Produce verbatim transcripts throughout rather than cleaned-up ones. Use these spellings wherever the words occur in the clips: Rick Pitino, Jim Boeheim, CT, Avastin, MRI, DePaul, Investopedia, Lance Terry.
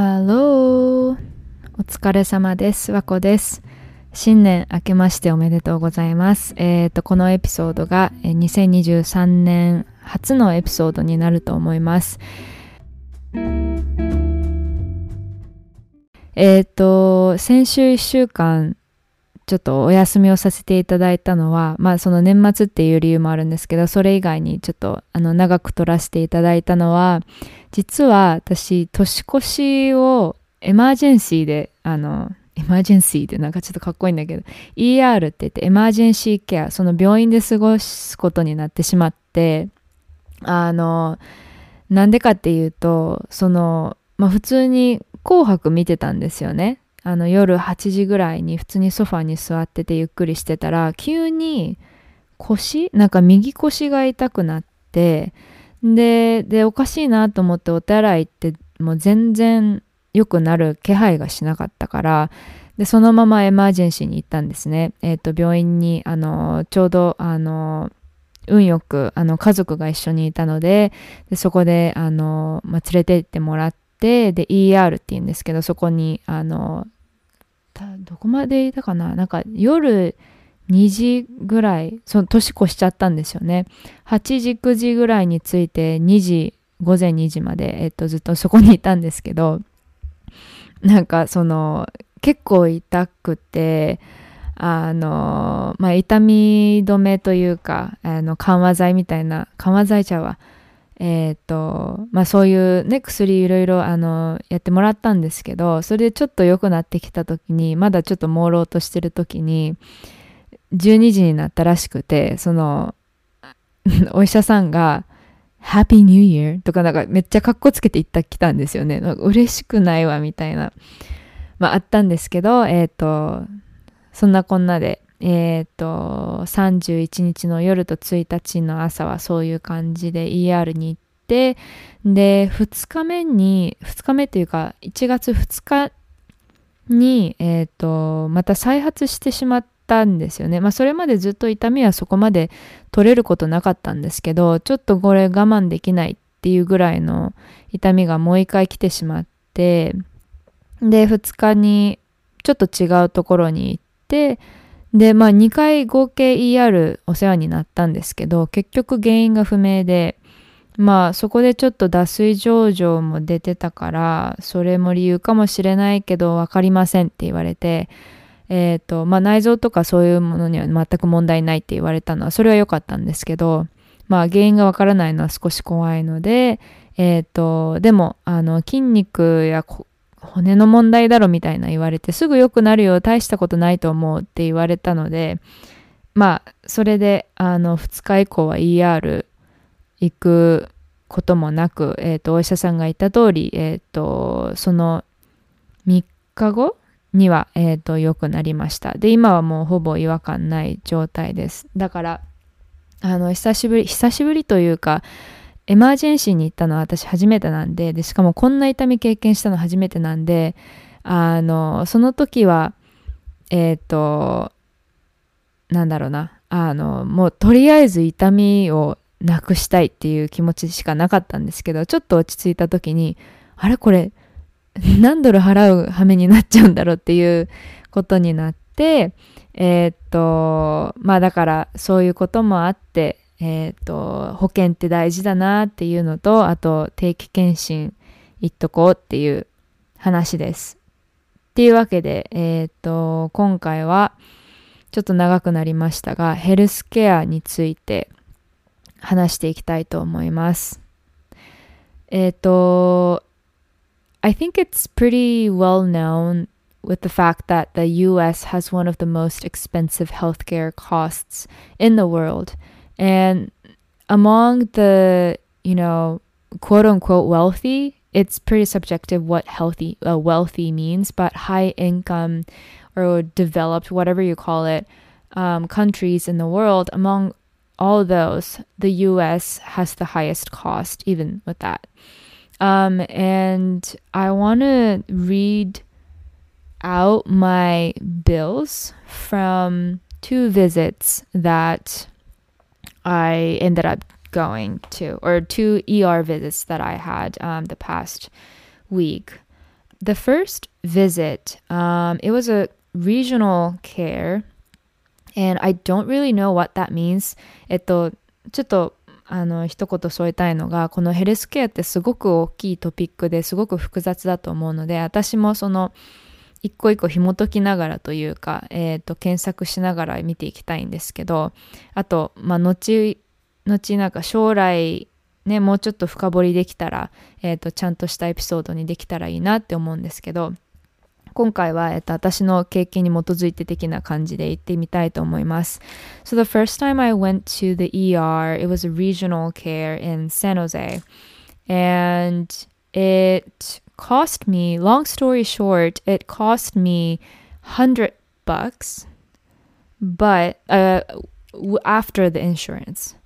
Hello、 お疲れ様です。わこです。新年明けましておめでとうございます。えっと、このエピソードがにせんにじゅうさんねん初のエピソードになると思います。えっと、先週いっしゅうかんちょっとお休みをさせていただいたのは、まあその年末っていう理由もあるんですけど、それ以外にちょっとあの長く撮らせていただいたのは、実は私年越しをエマージェンシーであのエマージェンシーってなんかちょっとかっこいいんだけど イーアール って言ってエマージェンシーケア、その病院で過ごすことになってしまって、あのなんでかっていうと、そのまあ普通に紅白見てたんですよね。あの夜はちじぐらいに普通にソファに座っててゆっくりしてたら、急に腰なんか右腰が痛くなって、ででおかしいなと思ってお手洗い行って、もう全然良くなる気配がしなかったから、でそのままエマージェンシーに行ったんですね。えっと病院にあのちょうどあの運よくあの家族が一緒にいたの で, でそこであの、まあ、連れて行ってもらって、で イーアール って言うんですけど、そこにあのどこまでいたかな、なんか夜にじぐらい、その年越しちゃったんですよね。はちじくじぐらいに着いてにじ、午前にじまで、えっと、ずっとそこにいたんですけど、なんかその結構痛くて、あの、まあ、痛み止めというかあの緩和剤みたいな、緩和剤ちゃうわ、えーとまあ、そういう、ね、薬いろいろあのやってもらったんですけど、それでちょっと良くなってきた時に、まだちょっと朦朧としてる時にじゅうにじになったらしくて、そのお医者さんがハッピーニューイヤーとかなんかめっちゃカッコつけて言ったきたんですよね。なんか嬉しくないわみたいな、まあ、あったんですけど、えーとそんなこんなでえーとさんじゅういちにちの夜とついたちの朝はそういう感じで イーアール に行って、でふつかめにふつかめというかいちがつふつかにえーとまた再発してしまったんですよね。まあそれまでずっと痛みはそこまで取れることなかったんですけど、ちょっとこれ我慢できないっていうぐらいの痛みがもう一回来てしまって、でふつかにちょっと違うところに行って、で、まあ、にかい合計 イーアール お世話になったんですけど、結局原因が不明で、まあそこでちょっと脱水症状も出てたから、それも理由かもしれないけど分かりませんって言われて、えーとまあ、内臓とかそういうものには全く問題ないって言われたのはそれは良かったんですけど、まあ、原因が分からないのは少し怖いので、えーとでもあの筋肉やこ骨の問題だろみたいな言われて、すぐ良くなるよ、大したことないと思うって言われたので、まあそれであのふつか以降は イーアール 行くこともなく、えーとお医者さんが言った通り、えーとそのみっかごにはえーと良くなりました。で今はもうほぼ違和感ない状態です。だからあの久しぶり久しぶりというか、エマージェンシーに行ったのは私初めてなん で, でしかもこんな痛み経験したの初めてなんで、あのその時はえっ、ー、となんだろうな、あのもうとりあえず痛みをなくしたいっていう気持ちしかなかったんですけど、ちょっと落ち着いた時にあれこれ何ドル払う羽目になっちゃうんだろうっていうことになって、えっ、ー、とまあだからそういうこともあって、えーと、保険って大事だなっていうのと、あと定期検診行っとこうっていう話です。っていうわけで、えーと、今回はちょっと長くなりましたが、ヘルスケアについて話していきたいと思います。えーと、I think it's pretty well known with the fact that the ユーエス has one of the most expensive healthcare costs in the world.And among the, you know, quote unquote wealthy, it's pretty subjective what healthy, uh, wealthy means, but high income or developed, whatever you call it, um, countries in the world, among all those, the U S has the highest cost, even with that. Um, and I want to read out my bills from two visits that...I ended up going to, or two E R visits that I had um, the past week. the first visit, um, it was a regional care, and I don't really know what that means. えっと、ちょっとあの一言添えたいのが、このヘルスケアってすごく大きいトピックですごく複雑だと思うので、私もその一個一個紐解きながらというか、えーと、検索しながら見ていきたいんですけど、あと、まあ、後々なんか将来ね、もうちょっと深掘りできたら、えーと、ちゃんとしたエピソードにできたらいいなって思うんですけど、今回は、えーと、私の経験に基づいて的な感じで行ってみたいと思います。So the first time I went to the E R, it was a regional care in San Jose, and it...cost me, long story short, it cost me one hundred bucks, but uh, w- after the insurance.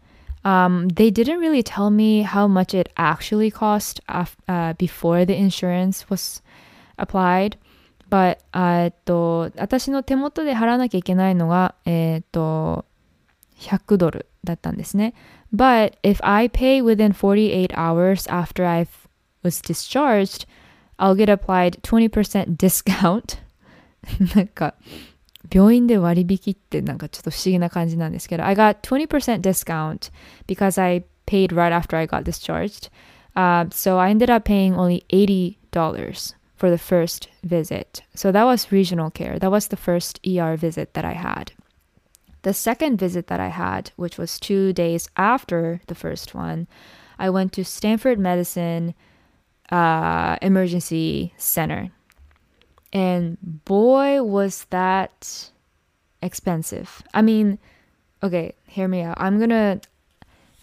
Um, they didn't really tell me how much it actually cost af- uh, before the insurance was applied, but えっと私の手元で払わなきゃいけないのがえっとone hundred dollarsだったんですね。But if I pay within forty-eight hours after I was discharged,I'll get applied twenty percent discount. なんか病院で割引ってなんかちょっと不思議な感じなんですけど、I got twenty percent discount because I paid right after I got discharged.、Uh, so I ended up paying only eighty dollars for the first visit. So that was regional care. That was the first E R visit that I had. The second visit that I had, which was two days after the first one, I went to Stanford Medicine.Uh, emergency center, and boy was that expensive. I mean, okay, hear me out. I'm gonna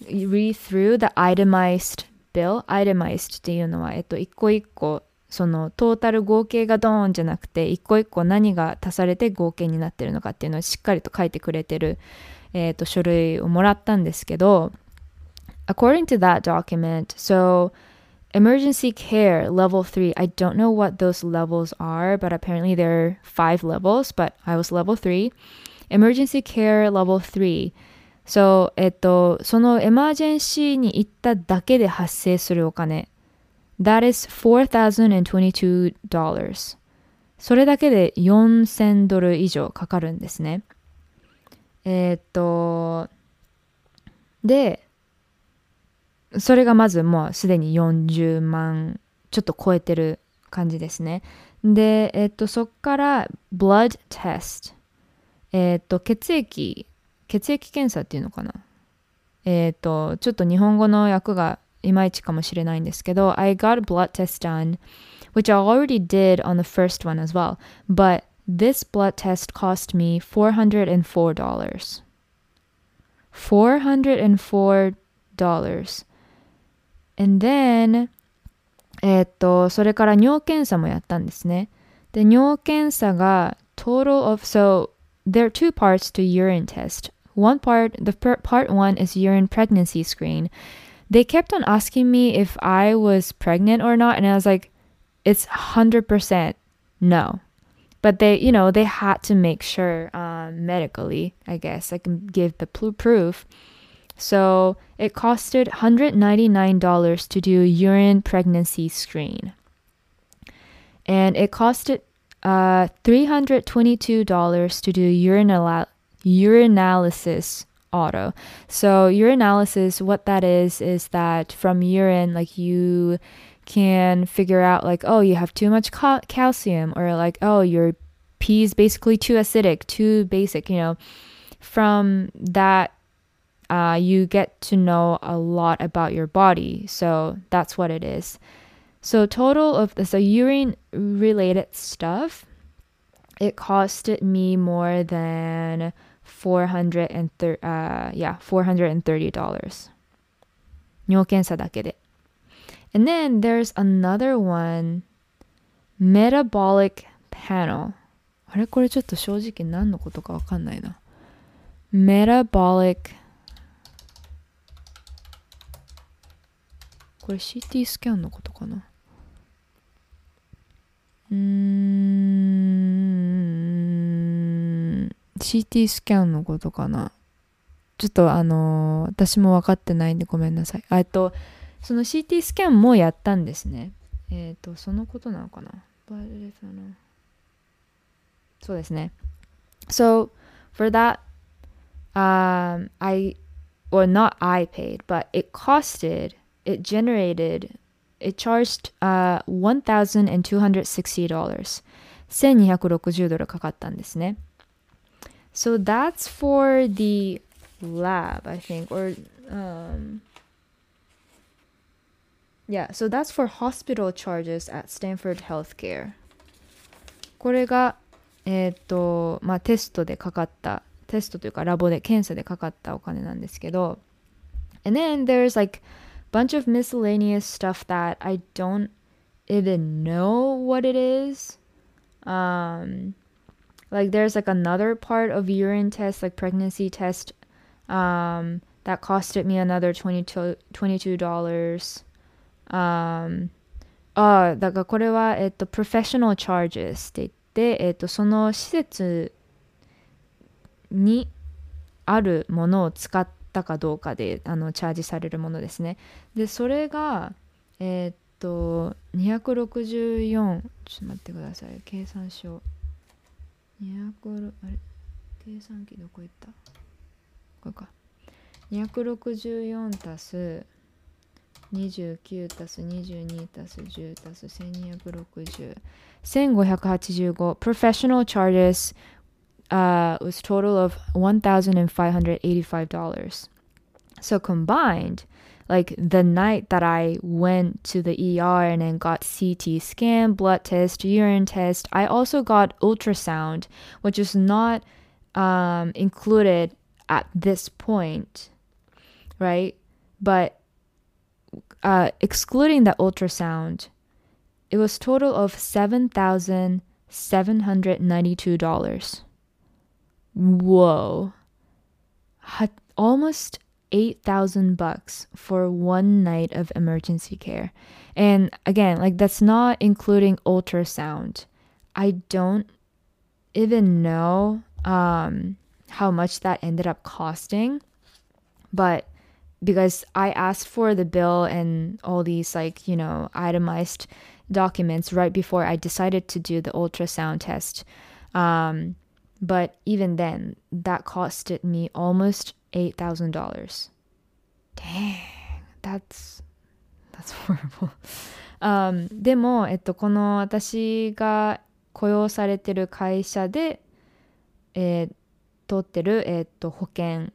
read through the itemized bill. Itemized っていうのは、えっと、一個一個そのトータル合計がドーンじゃなくて、一個一個何が足されて合計になってるのかっていうのをしっかりと書いてくれてる、えっと、書類をもらったんですけど、according to that document, so emergency care level three. I don't know what those levels are, but apparently there are five levels, but I was level three. Emergency care level three. So, えっと、そのエマージェンシーに行っただけで発生するお金。That is four thousand twenty-two dollars. それだけでfour thousand dollars以上かかるんですね。えっと、で、それがまずもうすでにforty万ちょっと超えてる感じですね。で、えっと、そっから、blood test。えっと、血液、血液検査っていうのかな。えっと、ちょっと日本語の訳がいまいちかもしれないんですけど、I got a blood test done, which I already did on the first one as well. But this blood test cost me four hundred four dollars. four hundred four dollars.And then, えっと、それから尿検査もやったんですね。で、尿検査が total of, so there are two parts to urine test. One part, the part one is urine pregnancy screen. They kept on asking me if I was pregnant or not, and I was like, it's one hundred percent no. But they, you know, they had to make sure, uh, medically, I guess, I can give the proof.So it costed one hundred ninety-nine dollars to do urine pregnancy screen. And it costed uh, three hundred twenty-two dollars to do urinal- urinalysis auto. So urinalysis, what that is, is that from urine, like you can figure out like, oh, you have too much cal- calcium or like, oh, your pee is basically too acidic, too basic, you know, from that.Uh, you get to know a lot about your body. So that's what it is. So total of the so urine related stuff, it costed me more than four hundred thirty uh, yeah, four hundred thirty dollars. 尿検査だけで。And then there's another one, metabolic panel. あれこれちょっと正直何のことかわかんないな。metabolicこれ C T スキャンのことかな。うーん、C T スキャンのことかな。ちょっとあのー、私も分かってないんでごめんなさい。えっと、その C T スキャンもやったんですね。えっと、そのことなのかな。そうですね。 So for that, um, I, or not I paid, but it costed, it generated, it charged uh, one thousand two hundred sixty dollars. one thousand two hundred sixtyドルかかったんですね。So that's for the lab, I think, or um, yeah, so that's for hospital charges at Stanford Healthcare. これがえっと、まあ、テストでかかった、テストというかラボで検査でかかったお金なんですけど。And then there's like a bunch of miscellaneous stuff that I don't even know what it is. Um, like there's like another part of urine test, like pregnancy test, um, that costed me another twenty-two dollars. Um, ああ、だからこれはえっとprofessional chargesって言って、えっとその施設にあるものを使ったかどうかであのチャージされるものですね。で、それがえっとにひゃくろくじゅうよん、ちょっと待ってください。計算しよう。にひゃく、あれ、計算機どこ行った？これか。にひゃくろくじゅうよん足すにじゅうきゅう足すにじゅうに足すじゅう足すせんにひゃくろくじゅう せんごひゃくはちじゅうご professional charges uh, was total of one thousand five hundred eighty-five dollars. So combined, like the night that I went to the E R and then got C T scan, blood test, urine test, I also got ultrasound, which is not um, included at this point, right? But Uh, excluding the ultrasound, it was total of seven thousand seven hundred ninety-two dollars. Whoa. Ha- almost eight thousand bucks for one night of emergency care. And again, like that's not including ultrasound. I don't even know um, how much that ended up costing, but because I asked for the bill and all these like, you know, itemized documents right before I decided to do the ultrasound test. Um, but even then, that costed me almost eight thousand dollars. Dang, that's, that's horrible. Um, でも、えっと、この私が雇用されてる会社で、えー、取ってる、えっと、保険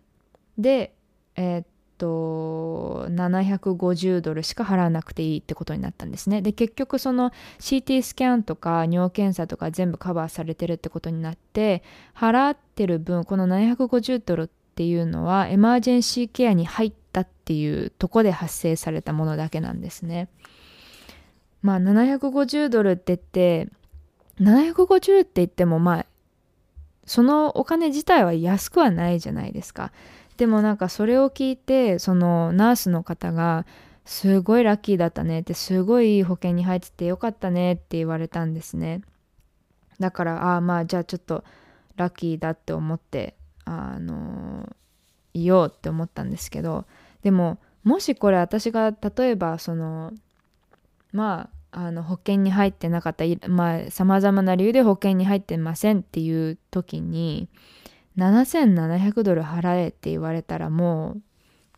で、えっと、ななひゃくごじゅうドルしか払わなくていいってことになったんですね。で、結局その シーティー スキャンとか尿検査とか全部カバーされてるってことになって、払ってる分、このななひゃくごじゅうドルっていうのはエマージェンシーケアに入ったっていうとこで発生されたものだけなんですね。まあななひゃくごじゅうドルって言って、ななひゃくごじゅうって言ってもまあそのお金自体は安くはないじゃないですか。でもなんかそれを聞いて、そのナースの方がすごいラッキーだったねって、すごいいい保険に入っててよかったねって言われたんですね。だからあまあじゃあちょっとラッキーだって思ってあのいようって思ったんですけど、でももしこれ私が例えばそのまああの保険に入ってなかった、まあさまざまな理由で保険に入ってませんっていう時にななせんななひゃくドル払えって言われたらもう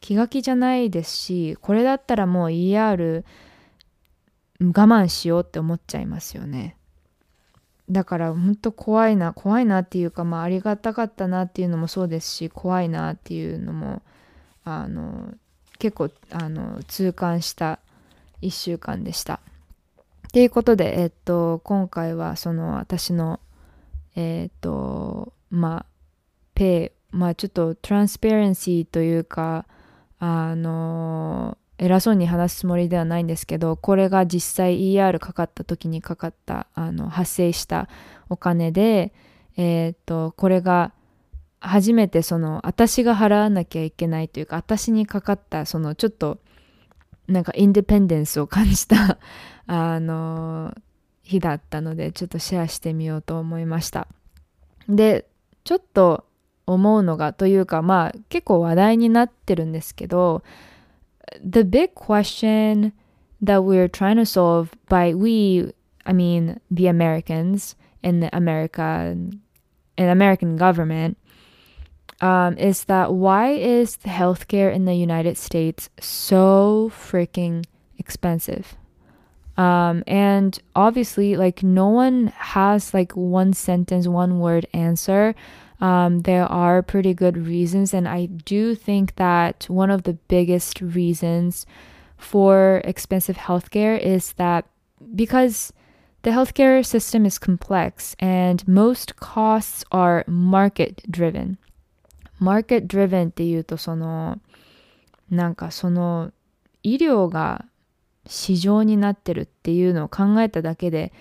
気が気じゃないですし、これだったらもう イーアール 我慢しようって思っちゃいますよね。だから本当怖いな、怖いなっていうか、まあありがたかったなっていうのもそうですし、怖いなっていうのもあの結構あの痛感したいっしゅうかんでした。ということで、えっと今回はその私のえっとまあペイ、まあちょっとトランスペレンシーというか、あの偉そうに話すつもりではないんですけど、これが実際 イーアール かかった時にかかったあの発生したお金で、えー、っとこれが初めてその私が払わなきゃいけないというか、私にかかったそのちょっとなんかインディペンデンスを感じたあの日だったので、ちょっとシェアしてみようと思いました。でちょっと思うのがというか、まあ結構話題になってるんですけど、 The big question that we're trying to solve by we I mean the Americans in the America, in American government, um, is that why is the healthcare in the United States so freaking expensive? Um, and obviously, like, no one has like one sentence, one word answer. Um, there are pretty good reasons, and I do think that one of the biggest reasons for expensive healthcare is that because the healthcare system is complex and most costs are market driven. Market driven っていうと、そのなんかその医療が市場になってるっていうのを考えただけで、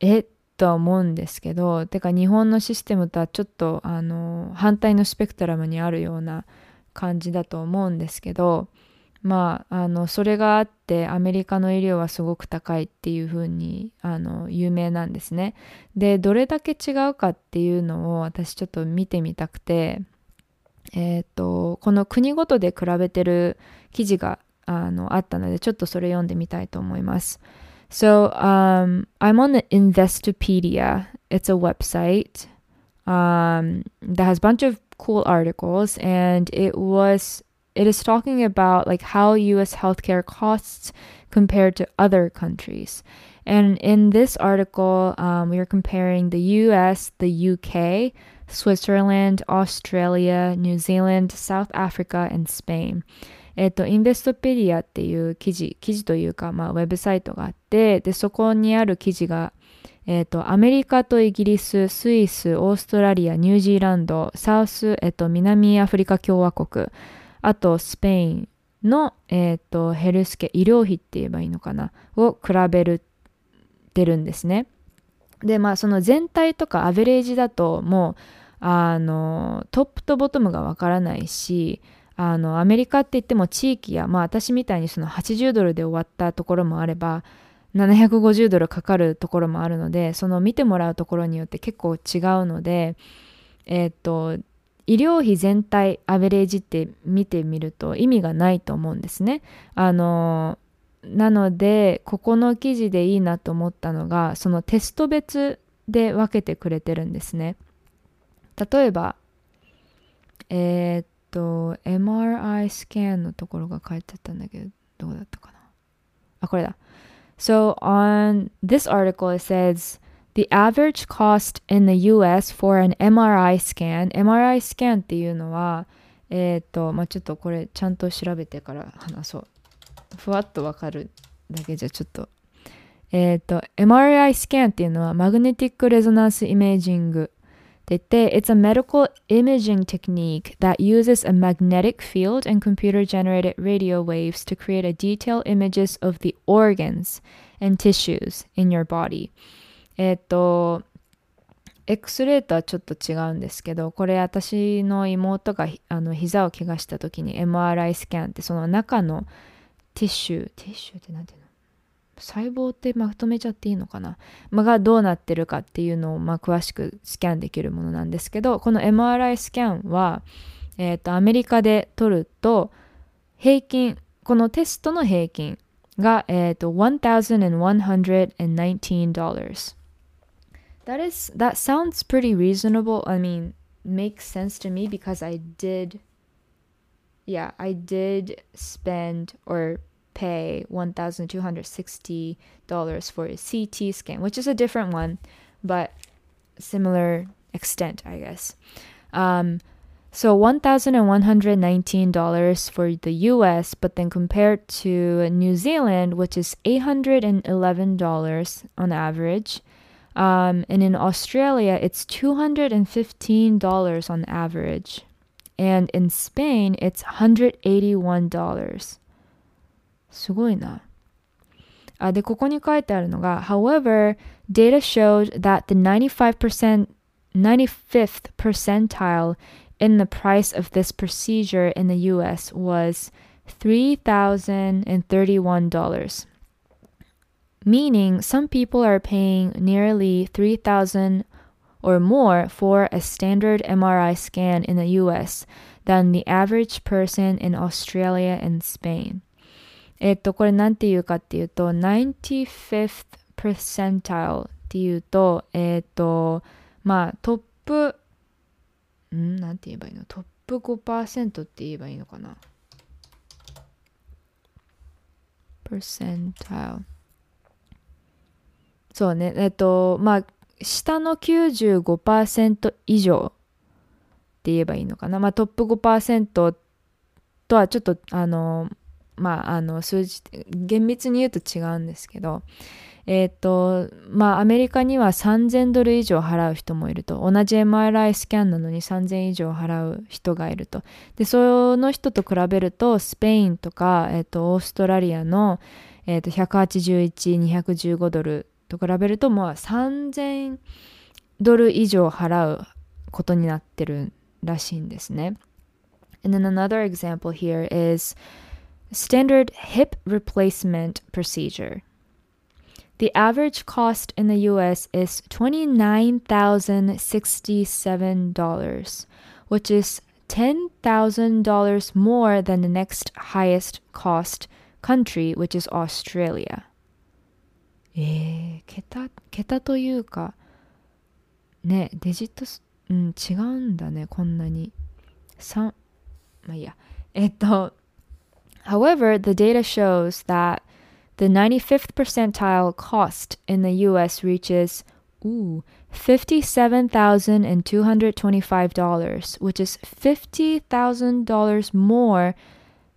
えとは思うんですけど、てか日本のシステムとはちょっとあの反対のスペクトラムにあるような感じだと思うんですけど、まあ、あのそれがあってアメリカの医療はすごく高いっていう風にあの有名なんですね。で、どれだけ違うかっていうのを私ちょっと見てみたくて、えーと、この国ごとで比べてる記事があのあったので、ちょっとそれ読んでみたいと思います。So, um, I'm on the Investopedia. It's a website um, that has a bunch of cool articles, and it was it is talking about like how U S healthcare costs compared to other countries. And in this article, um, we are comparing the U S, the U K, Switzerland, Australia, New Zealand, South Africa, and Spain.えっと、インベストペディアっていう記事、記事というか、まあ、ウェブサイトがあって、で、そこにある記事が、えっと、アメリカとイギリス、スイス、オーストラリア、ニュージーランド、サウス、えっと、南アフリカ共和国、あと、スペインの、えっと、ヘルスケ、医療費って言えばいいのかな、を比べる、てるんですね。で、まあ、その全体とかアベレージだと、もう、あの、トップとボトムがわからないし、あのアメリカって言っても地域や、まあ、私みたいにそのはちじゅうドルで終わったところもあればななひゃくごじゅうドルかかるところもあるので、その見てもらうところによって結構違うので、えー、っと医療費全体アベレージって見てみると意味がないと思うんですね。あのなのでここの記事でいいなと思ったのが、そのテスト別で分けてくれてるんですね。例えばえー、っとエムアールアイ スキャンのところが書いてあったんだけど、どこだったかな。あ、これだ。So on this article it says the average cost in the U S for an エムアールアイ scan. エムアールアイ scan っていうのは、えっと、まあ、ちょっとこれちゃんと調べてから話そう。ふわっとわかるだけじゃちょっと。えっと、エムアールアイ scan っていうのはマグネティックレゾナンスイメージング。It's a medical imaging technique that uses a magnetic field and computer-generated radio waves to create a detailed images of the organs and tissues in your body. えっと、X-ray とはちょっと違うんですけど、これ私の妹があの膝を怪我した時に エムアールアイ スキャンってその中のティッシュ、ティッシュってなんていうの？細胞ってまとめちゃっていいのかな、まあ、がどうなってるかっていうのを、まあ、詳しくスキャンできるものなんですけど、この エムアールアイ スキャンは、えーと、アメリカで取ると平均、このテストの平均が、えーと、one thousand one hundred nineteen dollars. That is, that sounds pretty reasonable. I mean, makes sense to me because I did, yeah, I did spend or pay one thousand two hundred sixty dollars for a C T scan, which is a different one, but similar extent, I guess. Um, so one thousand one hundred nineteen dollars for the U S, but then compared to New Zealand, which is eight hundred eleven dollars on average. Um, and in Australia, it's two hundred fifteen dollars on average. And in Spain, it's one hundred eighty-one dollars.すごいな。あ、で、ここに書いてあるのが、However, data showed that the ninety-fifth percentile in the price of this procedure in the U S was three thousand thirty-one dollars. Meaning, some people are paying nearly three thousand dollars or more for a standard M R I scan in the U S than the average person in Australia and Spain.えっと、これなんて言うかっていうと、ninety-fifth percentile っていうと、えっと、まあトップ、ん、なんて言えばいいの、トップ ごパーセント って言えばいいのかな。percentile。そうね、えっと、まあ下の きゅうじゅうごパーセント 以上って言えばいいのかな。まあトップ ごパーセント とはちょっとあの、まあ、あの数字厳密に言うと違うんですけど、えーとまあ、アメリカにはさんぜんドル以上払う人もいると。同じ エムアールアイ スキャンなのにさんぜん以上払う人がいると。でその人と比べるとスペインとか、えーとオーストラリアの、えーとひゃくはちじゅういち、にひゃくじゅうごドルと比べると、まあ、さんぜんドル以上払うことになってるらしいんですね。 And then another example here is standard hip replacement procedure.The average cost in the U S is twenty-nine thousand sixty-seven dollars, which is ten thousand dollars more than the next highest cost country, which is Australia. えー、桁、桁というか、ね、デジット、うん、違うんだね、こんなに。さん、まあいいや。えっと、However, the data shows that The ninety-fifth percentile cost in the U S reaches ooh, fifty-seven thousand two hundred twenty-five dollars, which is fifty thousand dollars more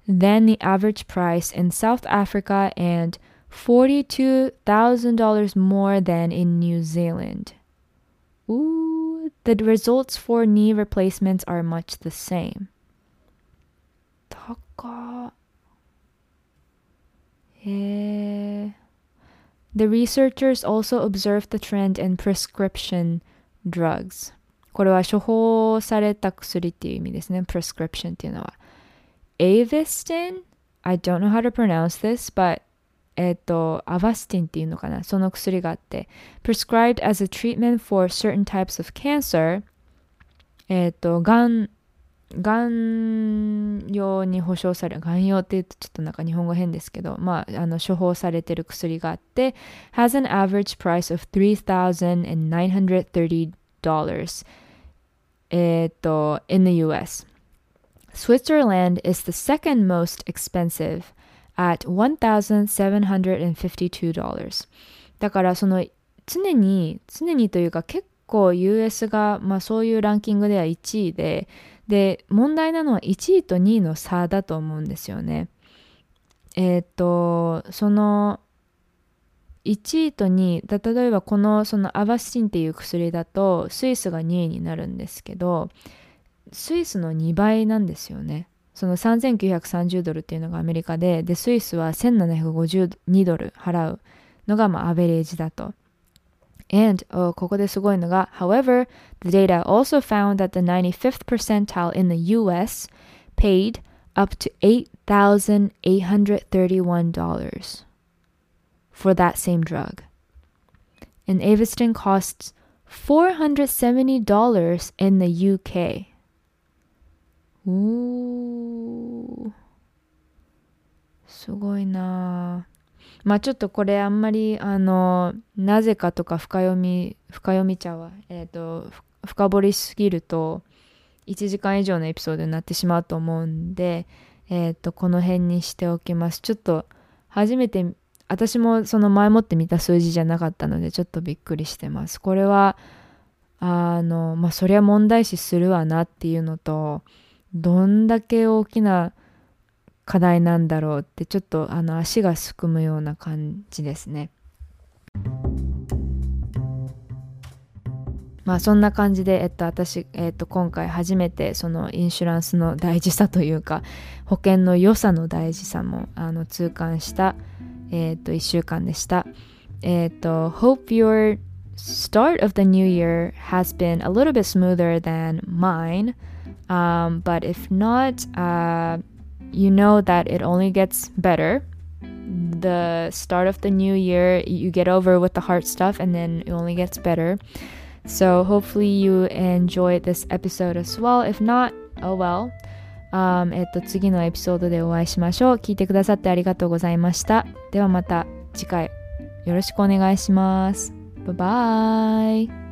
than the average price in South Africa and forty-two thousand dollars more than in New Zealand. Ooh, the results for knee replacements are much the same. 高っThe researchers also observed the trend in prescription drugs. これは処方された薬っていう意味ですね。prescription っていうのは。Avastin? I don't know how to pronounce this, but えっと、Avastin っていうのかな。その薬があって。prescribed as a treatment for certain types of cancer. えっと、がん、がん用に保証され、がん用って言うとちょっとなんか日本語変ですけど、まあ、あの処方されてる薬があって、has an average price of three thousand nine hundred thirty dollars、えーと、in the U S. Switzerland is the second most expensive at one thousand seven hundred fifty-two dollars. だからその常に、常にというか結構 U S が、まあ、そういうランキングではいちいで、で問題なのはいちいとにいの差だと思うんですよね。えっとそのいちいとにい、例えばこのそのアバスチンっていう薬だとスイスがにいになるんですけど、スイスのにばいなんですよね。そのさんぜんきゅうひゃくさんじゅうドルっていうのがアメリカで、でスイスはせんななひゃくごじゅうにドル払うのがまあアベレージだと。And、oh, ここですごいのが However, the data also found that the ninety-fifth percentile in the U S paid up to eight thousand eight hundred thirty-one dollars for that same drug. And Avastin costs four hundred seventy dollars in the U K. Ooh. すごいなぁ。まあちょっとこれあんまりあのなぜかとか深読み深読みちゃうわ、えーと深掘りすぎるといちじかん以上のエピソードになってしまうと思うんで、えーとこの辺にしておきます。ちょっと初めて私もその前もって見た数字じゃなかったのでちょっとびっくりしてます。これはあのまあそりゃ問題視するわなっていうのと、どんだけ大きな課題なんだろうってちょっとあの足がすくむような感じですね。まあそんな感じで、えっと私、えっと、今回初めてそのインシュランスの大事さというか保険の良さの大事さもあの痛感した、えっと、いっしゅうかんでした。えっと、Hope your start of the new year has been a little bit smoother than mine、um, but if not、uh,You know that it only gets better. The start of the new year, you get over with the hard stuff and then it only gets better. So hopefully you enjoyed this episode as well. If not, oh well. Um, えっと、次のエピソードでお会いしましょう。聞いてくださってありがとうございました。ではまた次回。よろしくお願いします。バイバイ。